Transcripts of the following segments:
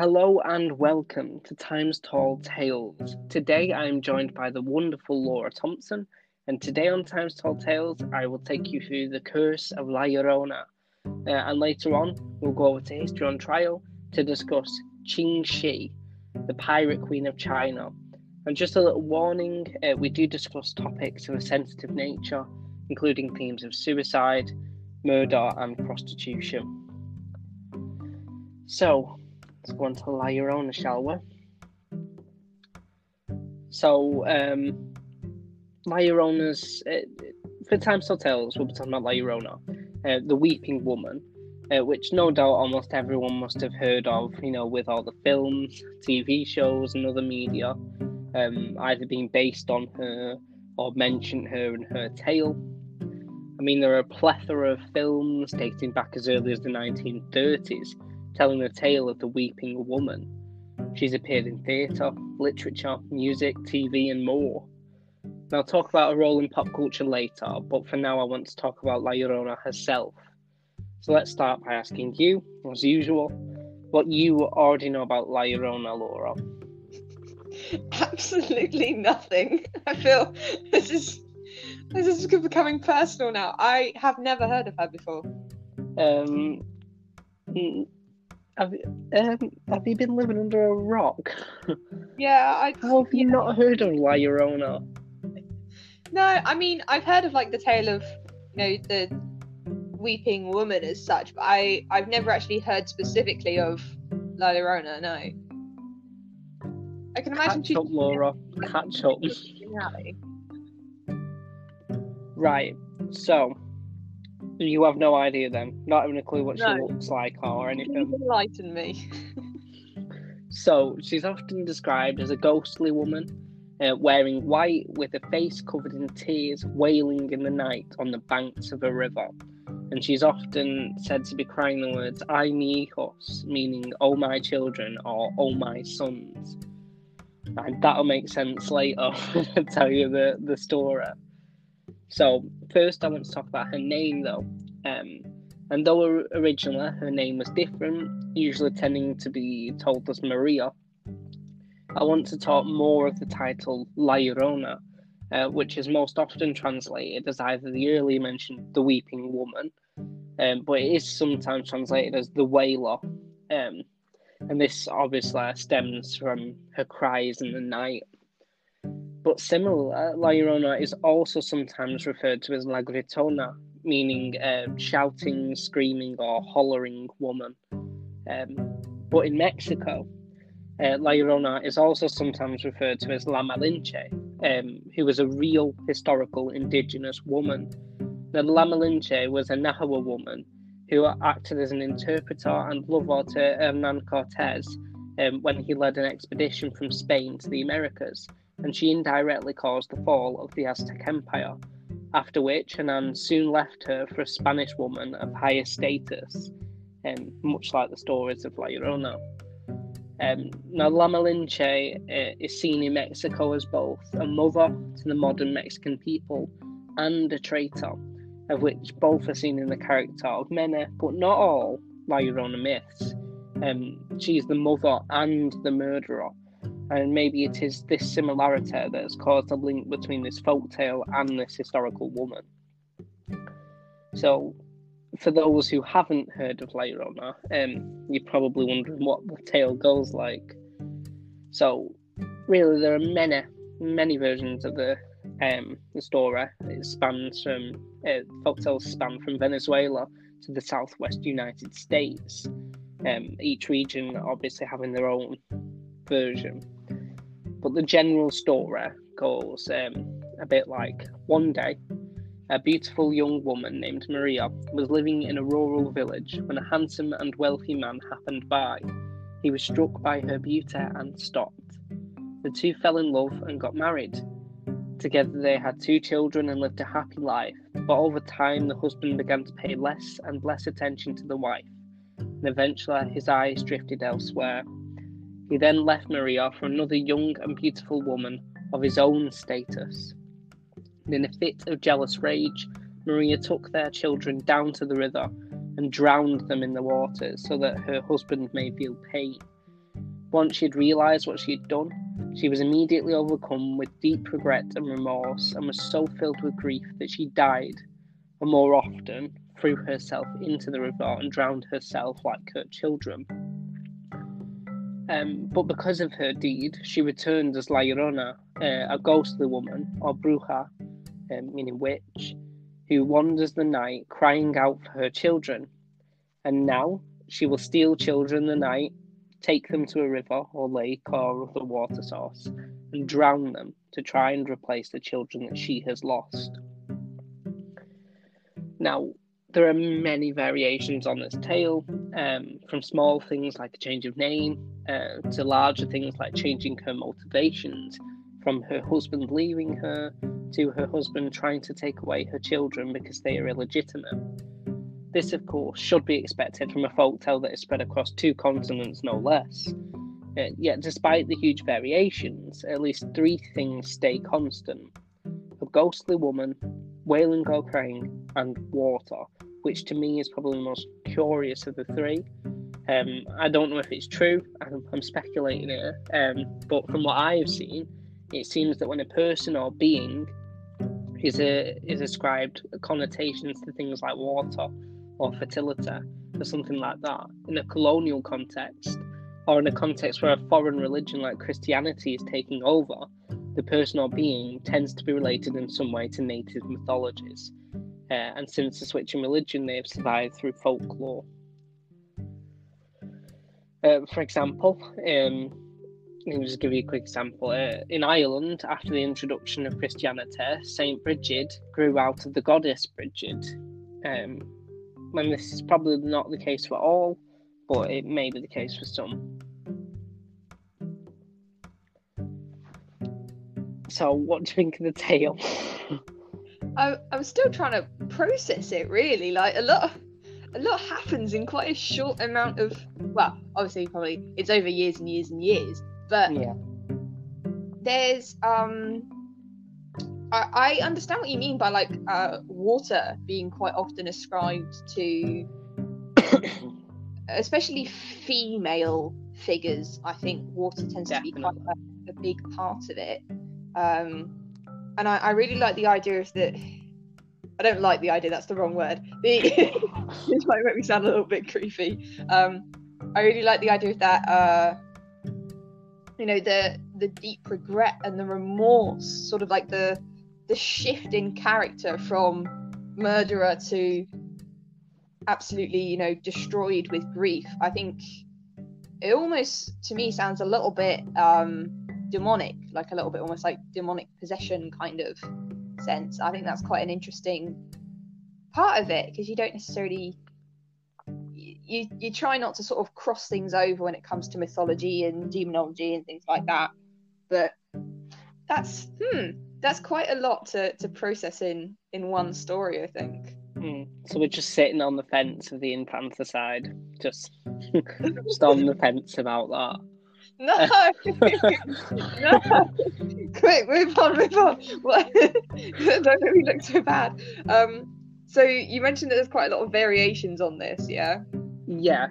Hello and welcome to Times Tall Tales. Today I am joined by the wonderful Laura Thompson, and today on Times Tall Tales I will take you through The Curse of La Llorona, and later on we'll go over to History on Trial to discuss Ching Shi, the pirate queen of China. And just a little warning, we do discuss topics of a sensitive nature, including themes of suicide, murder and prostitution. So, let's go on to La Llorona, shall we? So, La Llorona's... for Times Tall Tales, we'll be talking about La Llorona, the Weeping Woman, which no doubt almost everyone must have heard of, you know, with all the films, TV shows and other media, either being based on her or mentioned her in her tale. I mean, there are a plethora of films dating back as early as the 1930s, telling the tale of the Weeping Woman. She's appeared in theatre, literature, music, TV and more. Now, I'll talk about her role in pop culture later, but for now I want to talk about La Llorona herself. So let's start by asking you, as usual, what you already know about La Llorona, Laura. Absolutely nothing. I feel this is becoming personal now. I have never heard of her before. Have you been living under a rock? Yeah, How have you not heard of La Llorona? No, I mean, I've heard of, like, the tale of, you know, the Weeping Woman as such, but I've never actually heard specifically of La Llorona, no. I can imagine... Catch up, Laura. Catch up. Right, so... You have no idea then? Not even a clue what she looks like or anything? Enlighten me. So, she's often described as a ghostly woman, wearing white with a face covered in tears, wailing in the night on the banks of a river. And she's often said to be crying the words, "Ay, mi hijos," meaning, "Oh my children," or "Oh my sons." And that'll make sense later when I tell you the story. So, first I want to talk about her name, though. And though originally her name was different, usually tending to be told as Maria, I want to talk more of the title La Llorona, which is most often translated as either the earlier mentioned The Weeping Woman, but it is sometimes translated as The Wailer. And this obviously stems from her cries in the night. But similar, La Llorona is also sometimes referred to as La Gritona, meaning shouting, screaming, or hollering woman. But in Mexico, La Llorona is also sometimes referred to as La Malinche, who was a real historical indigenous woman. The La Malinche was a Nahua woman who acted as an interpreter and lover to Hernán Cortés when he led an expedition from Spain to the Americas, and she indirectly caused the fall of the Aztec Empire, after which Hernán soon left her for a Spanish woman of higher status, much like the stories of La Llorona. Now, La Malinche is seen in Mexico as both a mother to the modern Mexican people and a traitor, of which both are seen in the character of many, but not all, La Llorona myths. She's the mother and the murderer, and maybe it is this similarity that has caused a link between this folktale and this historical woman. So, for those who haven't heard of La Llorona, you're probably wondering what the tale goes like. So, really, there are many, many versions of the story. It spans from folktales span from Venezuela to the southwest United States. Each region obviously having their own version. But the general story goes a bit like, one day, a beautiful young woman named Maria was living in a rural village when a handsome and wealthy man happened by. He was struck by her beauty and stopped. The two fell in love and got married. Together they had two children and lived a happy life, but over time the husband began to pay less and less attention to the wife, and eventually his eyes drifted elsewhere. He then left Maria for another young and beautiful woman of his own status. And in a fit of jealous rage, Maria took their children down to the river and drowned them in the water so that her husband may feel pain. Once she'd realised what she'd done, she was immediately overcome with deep regret and remorse, and was so filled with grief that she died, and more often threw herself into the river and drowned herself like her children. But because of her deed, she returned as La Llorona, a ghostly woman, or bruja, meaning witch, who wanders the night crying out for her children. And now she will steal children the night, take them to a river or lake or other water source, and drown them to try and replace the children that she has lost. Now, there are many variations on this tale, from small things like a change of name, to larger things like changing her motivations, from her husband leaving her to her husband trying to take away her children because they are illegitimate. This, of course, should be expected from a folktale that is spread across 2 continents, no less. Yet, despite the huge variations, at least 3 things stay constant: a ghostly woman, wailing girl crying, and water, which to me is probably the most curious of the 3. I don't know if it's true, I'm speculating here, but from what I've seen, it seems that when a person or being is ascribed connotations to things like water, or fertility, or something like that, in a colonial context, or in a context where a foreign religion like Christianity is taking over, the person or being tends to be related in some way to native mythologies, and since the switch in religion, they have survived through folklore. For example, let me just give you a quick example. In Ireland, after the introduction of Christianity, Saint Brigid grew out of the goddess Brigid. And this is probably not the case for all, but it may be the case for some. So, what do you think of the tale? I'm still trying to process it, really. Like, a lot happens in quite a short amount of... Well, obviously, probably, it's over years and years and years. But yeah. There's... I understand what you mean by, like, water being quite often ascribed to... especially female figures. I think water tends Definitely. To be quite a big part of it. And I really like the idea of the... I don't like the idea, that's the wrong word. This might make me sound a little bit creepy. I really like the idea of that, the deep regret and the remorse, sort of like the shift in character from murderer to absolutely, destroyed with grief. I think it almost, to me, sounds a little bit... demonic, like a little bit almost like demonic possession kind of sense. I think that's quite an interesting part of it, because you don't necessarily you try not to sort of cross things over when it comes to mythology and demonology and things like that, but that's quite a lot to process in one story, I think. So we're just sitting on the fence of the infanticide, just on the fence about that. No! No! Quick, move on. What? Don't make me look so bad. So you mentioned that there's quite a lot of variations on this, yeah? Yeah,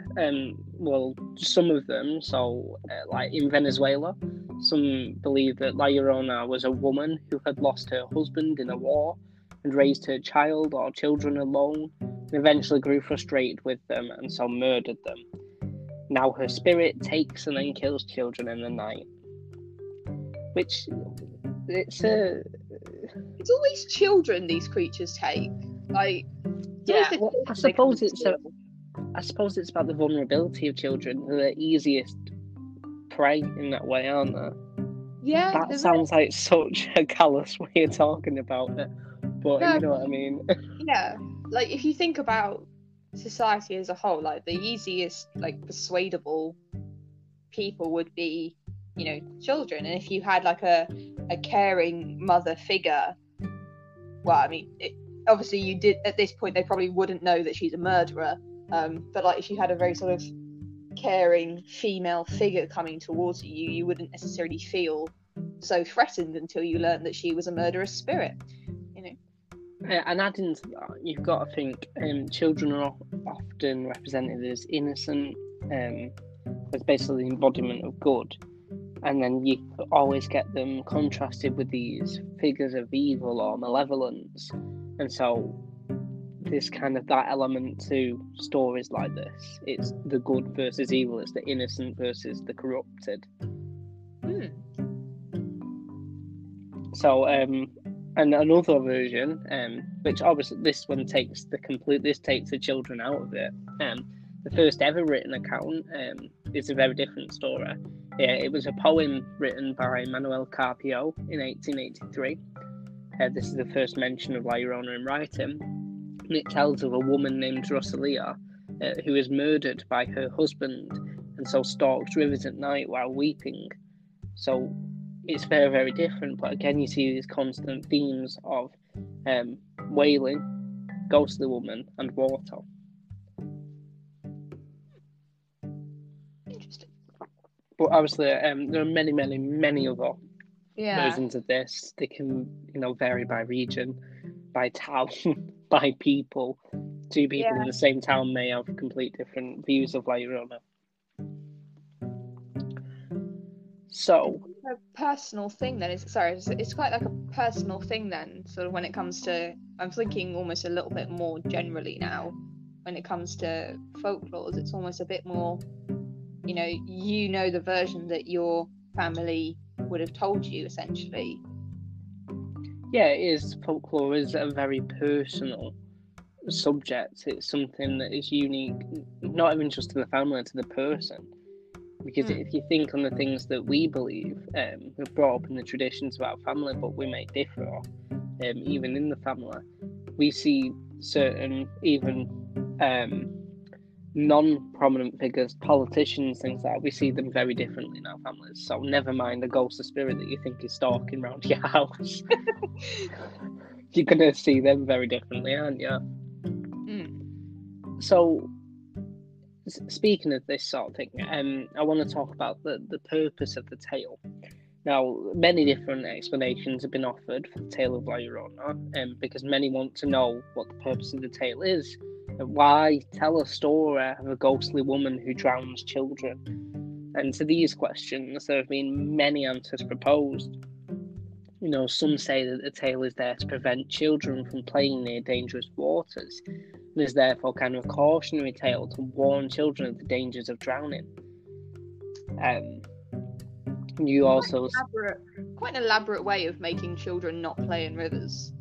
well, some of them. So, like in Venezuela, some believe that La Llorona was a woman who had lost her husband in a war and raised her child or children alone, and eventually grew frustrated with them and so murdered them. Now her spirit takes and then kills children in the night. Which, it's always children these creatures take. Like, yeah, well, I suppose it's about the vulnerability of children. They're the easiest prey in that way, aren't they? Yeah. That sounds like such a callous way of talking about it, but no, you know what I mean. Yeah, like if you think about society as a whole, like the easiest, like persuadable people would be, children. And if you had like a caring mother figure, well, I mean, obviously you did at this point. They probably wouldn't know that she's a murderer. But like if you had a very sort of caring female figure coming towards you, you wouldn't necessarily feel so threatened until you learned that she was a murderous spirit. And adding to that, you've got to think children are often represented as innocent, as basically the embodiment of good. And then you always get them contrasted with these figures of evil or malevolence. And so there's kind of that element to stories like this. It's the good versus evil. It's the innocent versus the corrupted. So, and another version, which obviously this takes the children out of it. The first ever written account is a very different story. Yeah, it was a poem written by Manuel Carpio in 1883. This is the first mention of La Llorona in writing. And it tells of a woman named Rosalia who is murdered by her husband and so stalks rivers at night while weeping. So it's very, very different, but again you see these constant themes of wailing, ghostly woman, and water. Interesting. But obviously there are many, many, many other versions of this. They can, vary by region, by town, by people. Two people in the same town may have complete different views of La Llorona. So a personal thing then it's quite like a personal thing then, sort of when it comes to, I'm thinking almost a little bit more generally now when it comes to folklores. It's almost a bit more the version that your family would have told you essentially. It is, folklore is a very personal subject. It's something that is unique, not even just to the family, to the person. Because if you think on the things that we believe, we're brought up in the traditions of our family, but we may differ, even in the family. We see certain, even non-prominent figures, politicians, things like that, we see them very differently in our families. So never mind the ghost or spirit that you think is stalking around your house. You're going to see them very differently, aren't you? So, speaking of this sort of thing, I want to talk about the purpose of the tale. Now, many different explanations have been offered for the tale of La Llorona, because many want to know what the purpose of the tale is. Why tell a story of a ghostly woman who drowns children? And to these questions, there have been many answers proposed. Some say that the tale is there to prevent children from playing near dangerous waters, and is therefore kind of a cautionary tale to warn children of the dangers of drowning. Quite an elaborate way of making children not play in rivers.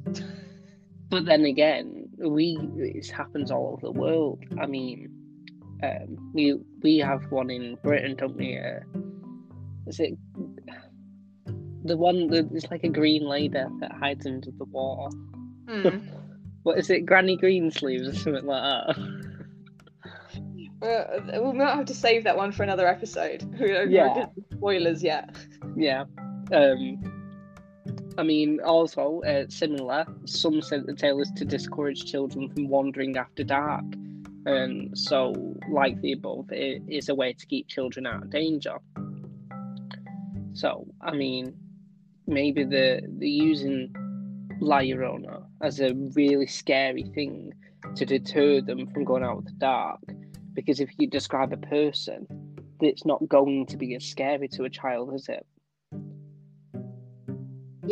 But then again, it happens all over the world. I mean, we have one in Britain, don't we? Is it the one that is like a green lady that hides under the water? What is it, Granny Greensleeves or something like that? We might have to save that one for another episode. We don't do spoilers yet. Yeah. I mean, also, similar, some say the tale is to discourage children from wandering after dark. So, like the above, it is a way to keep children out of danger. So, I mean, maybe they're using La Llorona as a really scary thing to deter them from going out in the dark, because if you describe a person, it's not going to be as scary to a child, is it?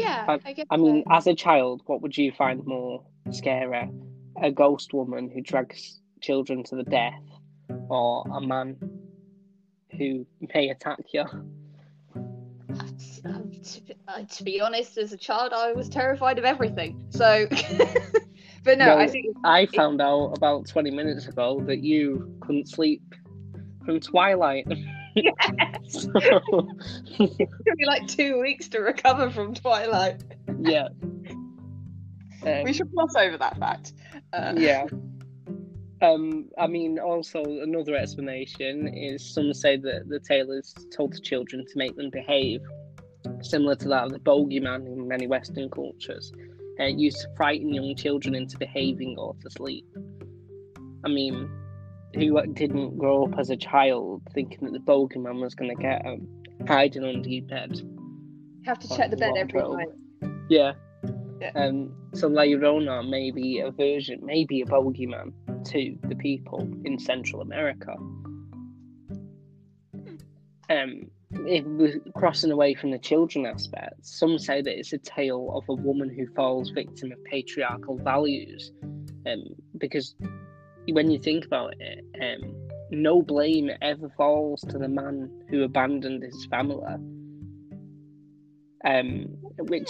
I mean, as a child, what would you find more scary? A ghost woman who drags children to the death, or a man who may attack you? To be honest, as a child, I was terrified of everything. So, but no, well, I think I found out about 20 minutes ago that you couldn't sleep from Twilight. Yes, it took me like 2 weeks to recover from Twilight. Yeah, we should gloss over that fact. I mean, also another explanation is some say that the tale is told to children to make them behave, similar to that of the bogeyman in many Western cultures, used to frighten young children into behaving or to sleep. I mean, who didn't grow up as a child thinking that the bogeyman was going to get him, hiding under your bed? Have to check the bed every night. Yeah. So La Llorona may be a version, maybe a bogeyman to the people in Central America. if we're crossing away from the children aspect, some say that it's a tale of a woman who falls victim of patriarchal values, because when you think about it, no blame ever falls to the man who abandoned his family, which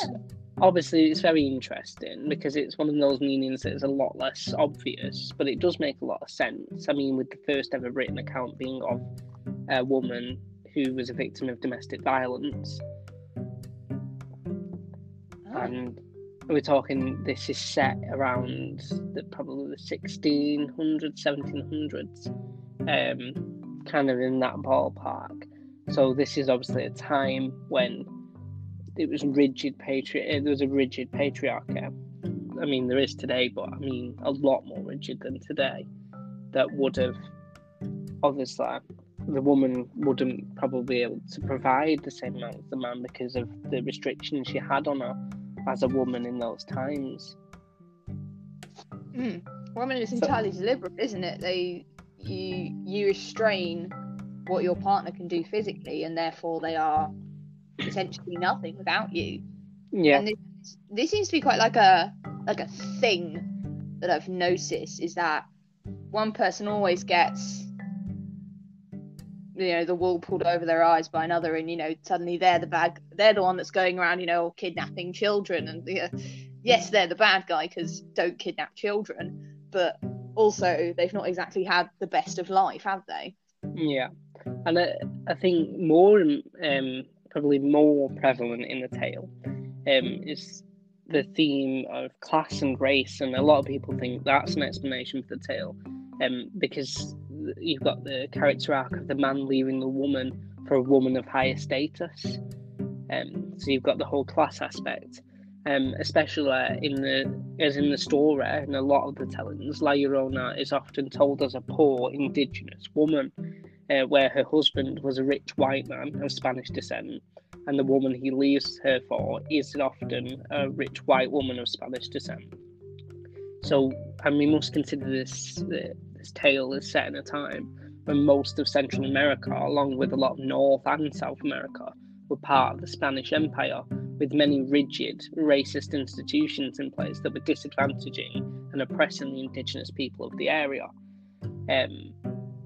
obviously is very interesting because it's one of those meanings that is a lot less obvious, but it does make a lot of sense. I mean, with the first ever written account being of a woman who was a victim of domestic violence. Oh. And we're talking, this is set around probably the 1600s, 1700s, kind of in that ballpark. So this is obviously a time when it was a rigid patriarchy. I mean, there is today, but I mean, a lot more rigid than today. That would have, obviously, the woman wouldn't probably be able to provide the same amount as the man because of the restrictions she had on her as a woman in those times. Mm. Well, I mean, it's entirely deliberate, isn't it? You restrain what your partner can do physically, and therefore they are essentially nothing without you. Yeah. And this seems to be quite like a thing that I've noticed, is that one person always gets, you know, the wool pulled over their eyes by another, and, you know, suddenly they're the one that's going around, you know, kidnapping children, and yes, they're the bad guy because don't kidnap children, but also they've not exactly had the best of life, have they? Yeah. And I think probably more prevalent in the tale is the theme of class and race, and a lot of people think that's an explanation for the tale, because you've got the character arc of the man leaving the woman for a woman of higher status, so you've got the whole class aspect, especially in the story and a lot of the tellings. La Llorona is often told as a poor indigenous woman, where her husband was a rich white man of Spanish descent, and the woman he leaves her for is often a rich white woman of Spanish descent. So, and we must consider this tale is set in a time when most of Central America, along with a lot of North and South America, were part of the Spanish Empire, with many rigid, racist institutions in place that were disadvantaging and oppressing the indigenous people of the area.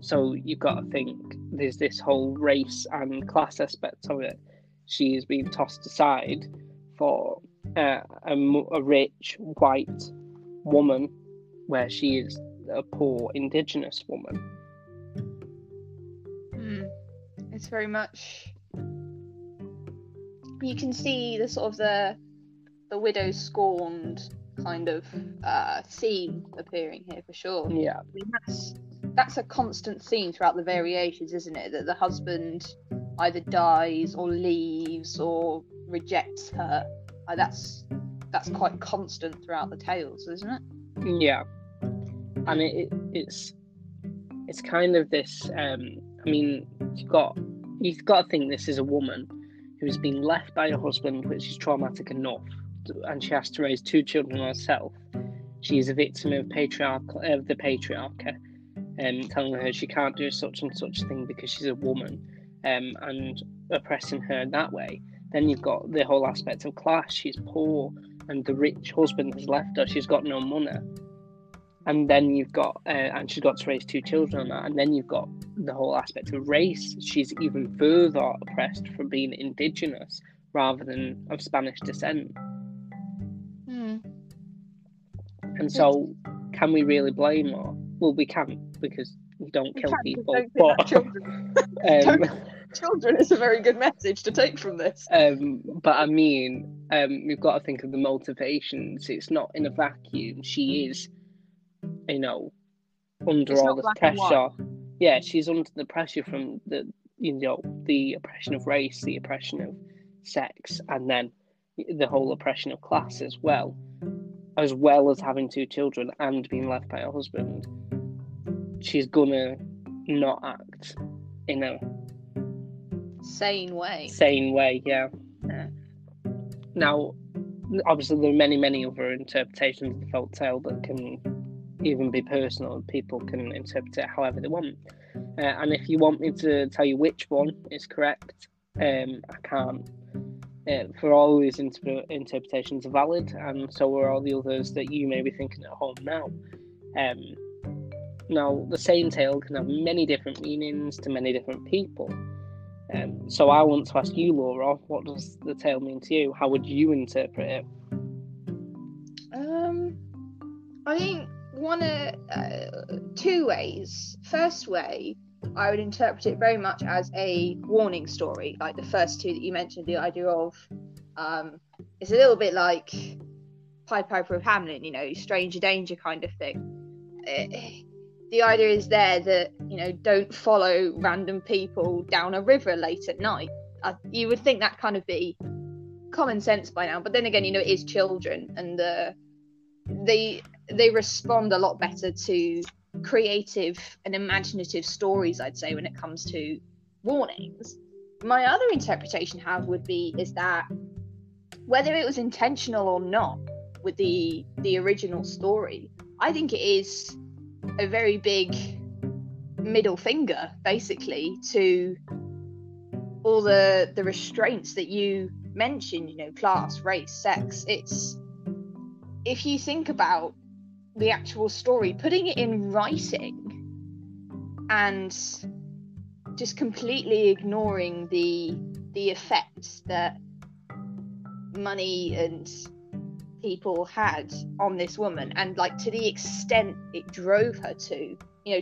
So you've got to think there's this whole race and class aspect of it. She is being tossed aside for a rich white woman, where she is a poor indigenous woman. It's very much, you can see the sort of the widow scorned kind of theme appearing here for sure. Yeah, I mean, that's a constant theme throughout the variations, isn't it? That the husband either dies or leaves or rejects her. That's quite constant throughout the tales, isn't it? Yeah. And it's kind of this, I mean, you've got to think this is a woman who's been left by her husband, which is traumatic enough, and she has to raise two children herself. She is a victim of the patriarchy, telling her she can't do such and such thing because she's a woman, and oppressing her in that way. Then you've got the whole aspect of class. She's poor, and the rich husband has left her. She's got no money. And then you've got, and she's got to raise two children on that. And then you've got the whole aspect of race. She's even further oppressed from being indigenous rather than of Spanish descent. Mm. And so, can we really blame her? Well, we can't, because we don't kill people. But children. Children is a very good message to take from this. But I mean, we've got to think of the motivations. It's not in a vacuum. She is, you know, under all this pressure. Yeah, she's under the pressure from the oppression of race, the oppression of sex, and then the whole oppression of class as well as having two children and being left by her husband. She's gonna not act in a sane way, yeah. Now, obviously, there are many other interpretations of the folk tale that can even be personal, and people can interpret it however they want. and if you want me to tell you which one is correct, I can't. For all these interpretations are valid, and so are all the others that you may be thinking at home now. Now, the same tale can have many different meanings to many different people. So I want to ask you, Laura, what does the tale mean to you? How would you interpret it? I think two ways. First way, I would interpret it very much as a warning story, like the first two that you mentioned. The idea of it's a little bit like Pied Piper of Hamelin, you know, stranger danger kind of thing. The idea is there that, you know, don't follow random people down a river late at night. You would think that kind of be common sense by now, but then again, you know, it is children, and they respond a lot better to creative and imaginative stories, I'd say, when it comes to warnings. My other interpretation would be that whether it was intentional or not with the original story, I think it is a very big middle finger, basically, to all the restraints that you mentioned, you know, class, race, sex. It's, if you think about the actual story, putting it in writing and just completely ignoring the effects that money and people had on this woman, and like to the extent it drove her to, you know,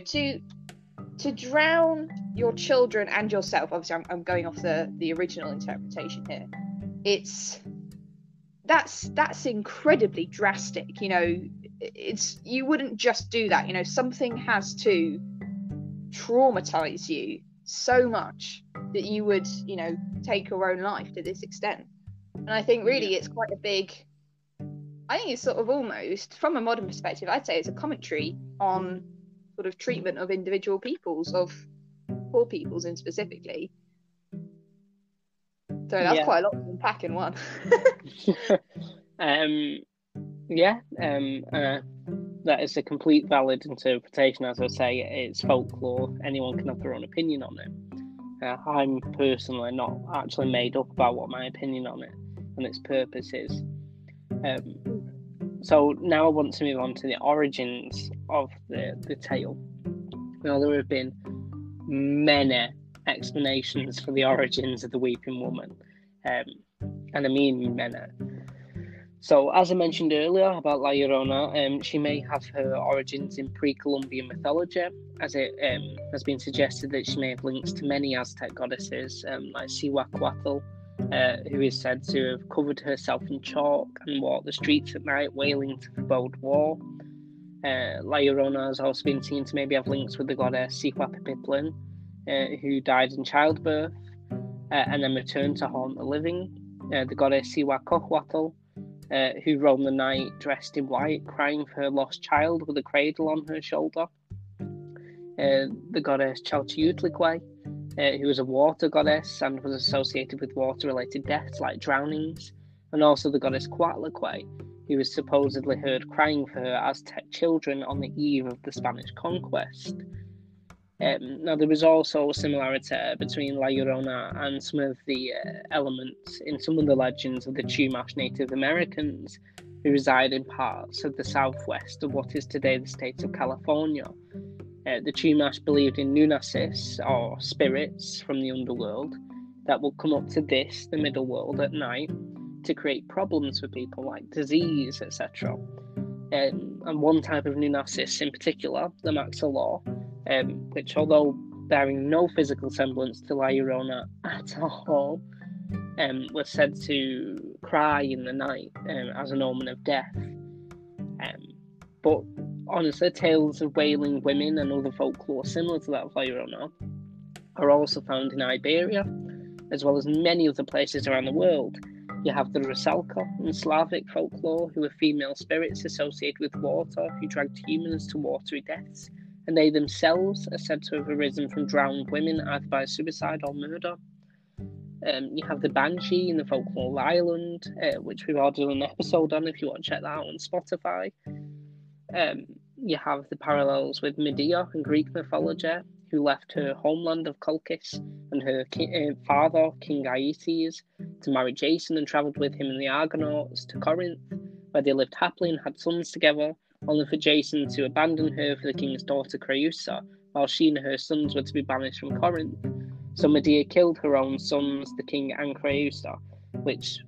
to drown your children and yourself. Obviously I'm going off the original interpretation here. That's incredibly drastic, you know. It's, you wouldn't just do that, you know. Something has to traumatize you so much that you would, you know, take your own life to this extent. And I think really it's quite a big, I think it's sort of almost, from a modern perspective, I'd say it's a commentary on sort of treatment of individual peoples, of poor peoples in specifically. So that's quite a lot to unpack in one. That is a complete valid interpretation. As I say, it's folklore. Anyone can have their own opinion on it. I'm personally not actually made up about what my opinion on it and its purpose is. So now I want to move on to the origins of the tale. Now, there have been many explanations for the origins of the Weeping Woman, and I mean many. So, as I mentioned earlier about La Llorona, she may have her origins in pre-Columbian mythology, as it has been suggested that she may have links to many Aztec goddesses, like Cihuacōātl, who is said to have covered herself in chalk and walked the streets at night wailing to forebode war. La Llorona has also been seen to maybe have links with the goddess Cihuacipitlín, who died in childbirth and then returned to haunt the living. The goddess Cihuacōātl, who roamed the night dressed in white, crying for her lost child with a cradle on her shoulder. The goddess Chalchiuhtlicue, who was a water goddess and was associated with water-related deaths like drownings, and also the goddess Coatlicue, who was supposedly heard crying for her Aztec children on the eve of the Spanish conquest. Now, there was also a similarity between La Llorona and some of the elements in some of the legends of the Chumash Native Americans, who reside in parts of the southwest of what is today the state of California. The Chumash believed in nunasis, or spirits from the underworld, that would come up to the middle world at night to create problems for people like disease, etc. And one type of nunasis in particular, the Maxalor, which, although bearing no physical semblance to La Llorona at all, was said to cry in the night as an omen of death. But honestly, tales of wailing women and other folklore similar to that of La Llorona are also found in Iberia, as well as many other places around the world. You have the Rusalka in Slavic folklore, who are female spirits associated with water, who dragged humans to watery deaths, and they themselves are said to have arisen from drowned women, either by suicide or murder. You have the Banshee in the folklore of Ireland, which we've already done an episode on if you want to check that out on Spotify. You have the parallels with Medea in Greek mythology, who left her homeland of Colchis and her father, King Aeetes, to marry Jason and travelled with him in the Argonauts to Corinth, where they lived happily and had sons together, only for Jason to abandon her for the king's daughter Creusa, while she and her sons were to be banished from Corinth. So Medea killed her own sons, the king and Creusa, which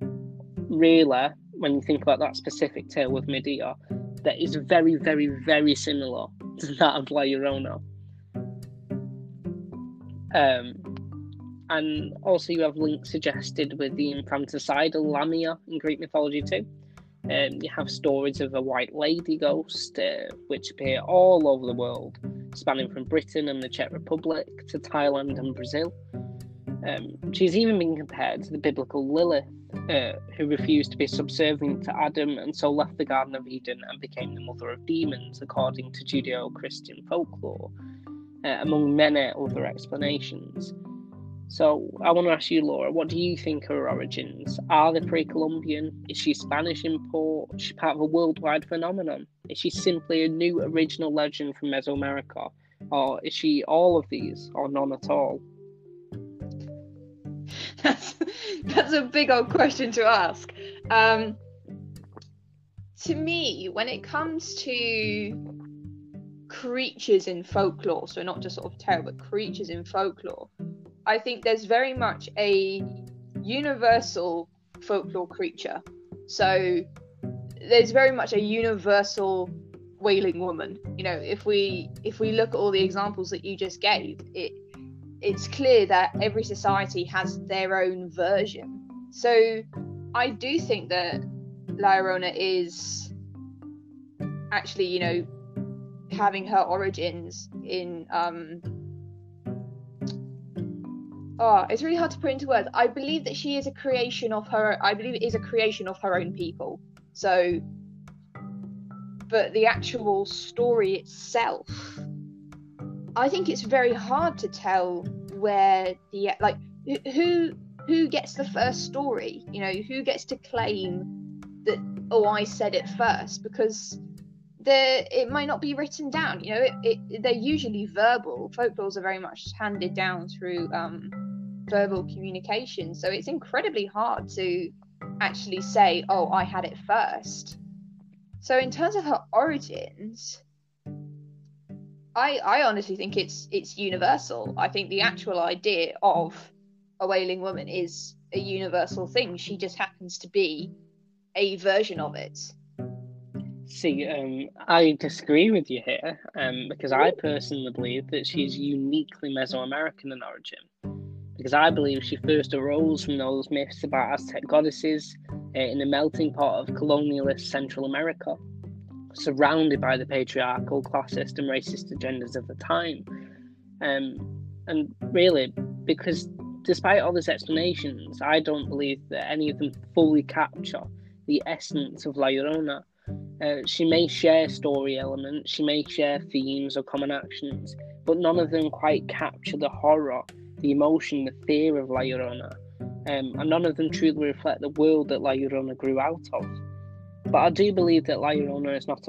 really, when you think about that specific tale of Medea, that is very, very, very similar to that of La Llorona. And also you have links suggested with the infanticidal Lamia in Greek mythology too. You have stories of a white lady ghost, which appear all over the world, spanning from Britain and the Czech Republic to Thailand and Brazil. She's even been compared to the biblical Lilith, who refused to be subservient to Adam and so left the Garden of Eden and became the mother of demons, according to Judeo-Christian folklore, among many other explanations. So I want to ask you, Laura, what do you think are her origins? Are they pre-Columbian? Is she Spanish import? Is she part of a worldwide phenomenon? Is she simply a new original legend from Mesoamerica? Or is she all of these, or none at all? That's a big old question to ask. To me, when it comes to creatures in folklore, so not just sort of tale, but creatures in folklore, I think there's very much a universal folklore creature. So there's very much a universal wailing woman. You know, if we look at all the examples that you just gave, it's clear that every society has their own version. So I do think that La Llorona is actually, you know, having her origins in it's really hard to put into words. I believe that she is a creation of her. I believe it is a creation of her own people. So, but the actual story itself, I think it's very hard to tell where the who gets the first story. You know, who gets to claim that? Oh, I said it first, because it might not be written down. You know, they're usually verbal. Folklores are very much handed down through verbal communication, so it's incredibly hard to actually say, oh, I had it first. So in terms of her origins, I honestly think it's universal. I think the actual idea of a wailing woman is a universal thing. She just happens to be a version of it. See, I disagree with you here, because I personally believe that she's uniquely Mesoamerican in origin, because I believe she first arose from those myths about Aztec goddesses in the melting pot of colonialist Central America, surrounded by the patriarchal, classist and racist agendas of the time. And really, because despite all these explanations, I don't believe that any of them fully capture the essence of La Llorona. She may share story elements, she may share themes or common actions, but none of them quite capture the horror, the emotion, the fear of La Llorona, and none of them truly reflect the world that La Llorona grew out of. But I do believe that La Llorona is not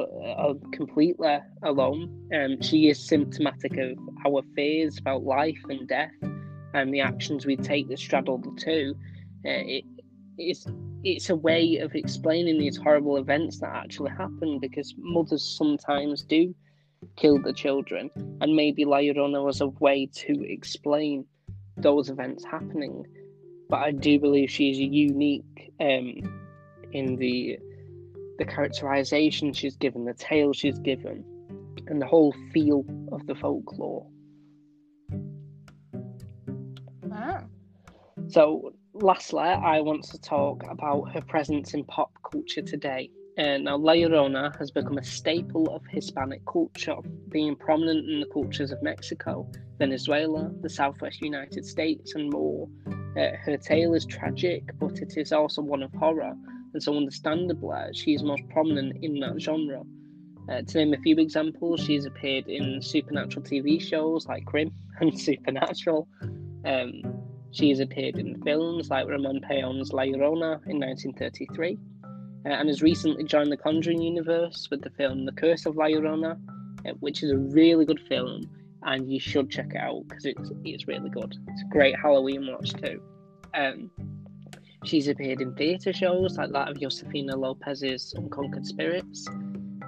completely alone. She is symptomatic of our fears about life and death, and the actions we take that straddle the two. It's a way of explaining these horrible events that actually happen, because mothers sometimes do kill their children, and maybe La Llorona was a way to explain those events happening. But I do believe she's unique in the characterisation she's given, the tale she's given, and the whole feel of the folklore. Wow. So, lastly, I want to talk about her presence in pop culture today. Now, La Llorona has become a staple of Hispanic culture, being prominent in the cultures of Mexico, Venezuela, the Southwest United States, and more. Her tale is tragic, but it is also one of horror, and so understandably, she is most prominent in that genre. To name a few examples, she's appeared in supernatural TV shows like Grimm and Supernatural. She has appeared in films like Ramon Peón's La Llorona in 1933, and has recently joined the Conjuring universe with the film The Curse of La Llorona, which is a really good film, and you should check it out because it's really good. It's a great Halloween watch too. She's appeared in theatre shows like that of Josefina Lopez's Unconquered Spirits.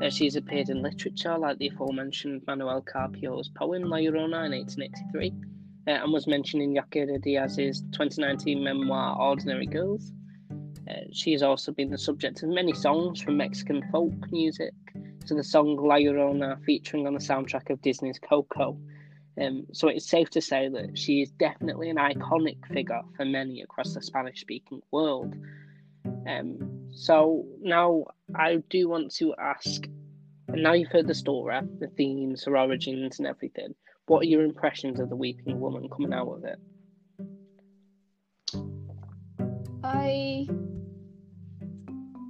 She's appeared in literature like the aforementioned Manuel Carpio's poem La Llorona in 1883, and was mentioned in Yaquira Diaz's 2019 memoir Ordinary Girls. She has also been the subject of many songs from Mexican folk music to the song La Llorona featuring on the soundtrack of Disney's Coco. So it's safe to say that she is definitely an iconic figure for many across the Spanish-speaking world. So now I do want to ask, now you've heard the story, the themes, her origins and everything, what are your impressions of the Weeping Woman coming out of it?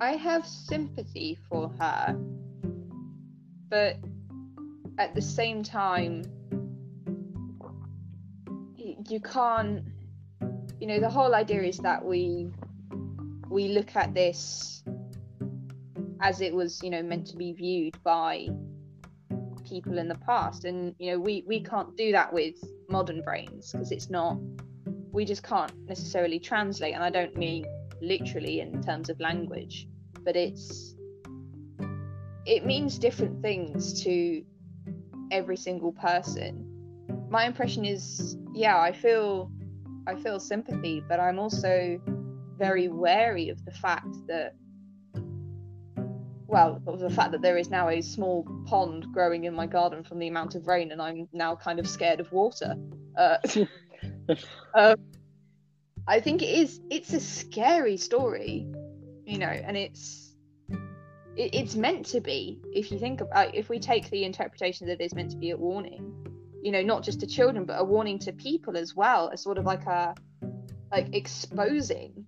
I have sympathy for her, but at the same time, you can't, you know, the whole idea is that we look at this as it was, you know, meant to be viewed by people in the past, and, you know, we can't do that with modern brains because it's not, we just can't necessarily translate, and I don't mean literally in terms of language, but it means different things to every single person. My impression is, yeah, I feel sympathy, but I'm also very wary of the fact that, well, of the fact that there is now a small pond growing in my garden from the amount of rain, and I'm now kind of scared of water. I think it's a scary story, you know, and it's meant to be, if you think about, if we take the interpretation that it's meant to be a warning, you know, not just to children, but a warning to people as well, as sort of like exposing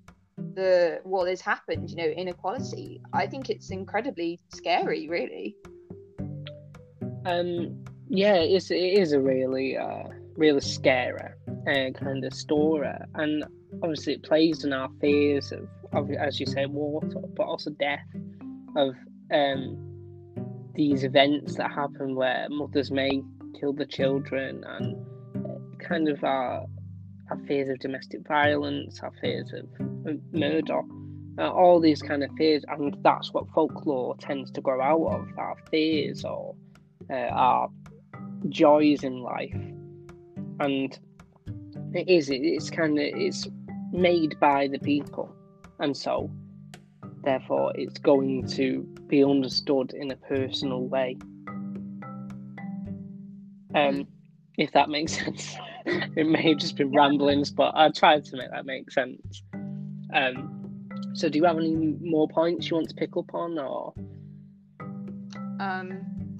what has happened, you know, inequality. I think it's incredibly scary, really. Yeah, it is a really, really scary kind of story, and obviously it plays in our fears of as you say, water, but also death, of these events that happen where mothers may kill the children, and kind of our fears of domestic violence, our fears of murder, all these kind of fears, and that's what folklore tends to grow out of, our fears or our joys in life. And it's made by the people, and so therefore it's going to be understood in a personal way, if that makes sense. It may have just been ramblings, but I tried to make that make sense. So do you have any more points you want to pick up on, or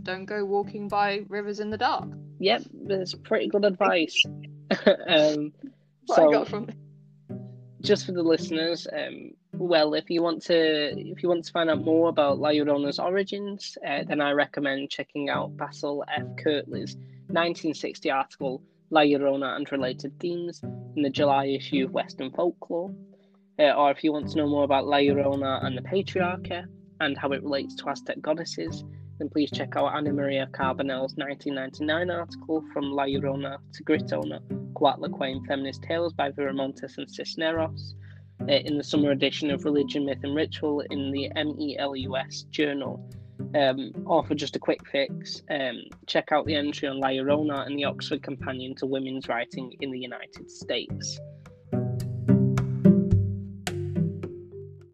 don't go walking by rivers in the dark? Yep, that's pretty good advice. So, I got from just for the listeners, well, if you want to find out more about La Llorona's origins, then I recommend checking out Basil F. Kirtley's 1960 article La Llorona and Related Themes in the July issue of Western Folklore, or if you want to know more about La Llorona and the patriarchy and how it relates to Aztec goddesses, then please check out Ana Maria Carbonell's 1999 article From La Llorona to Gritona, Coatlicue and Feminist Tales by Viramontes and Cisneros, in the summer edition of Religion, Myth and Ritual in the M.E.L.U.S. journal. Or for just a quick fix, check out the entry on La Llorona and the Oxford Companion to Women's Writing in the United States.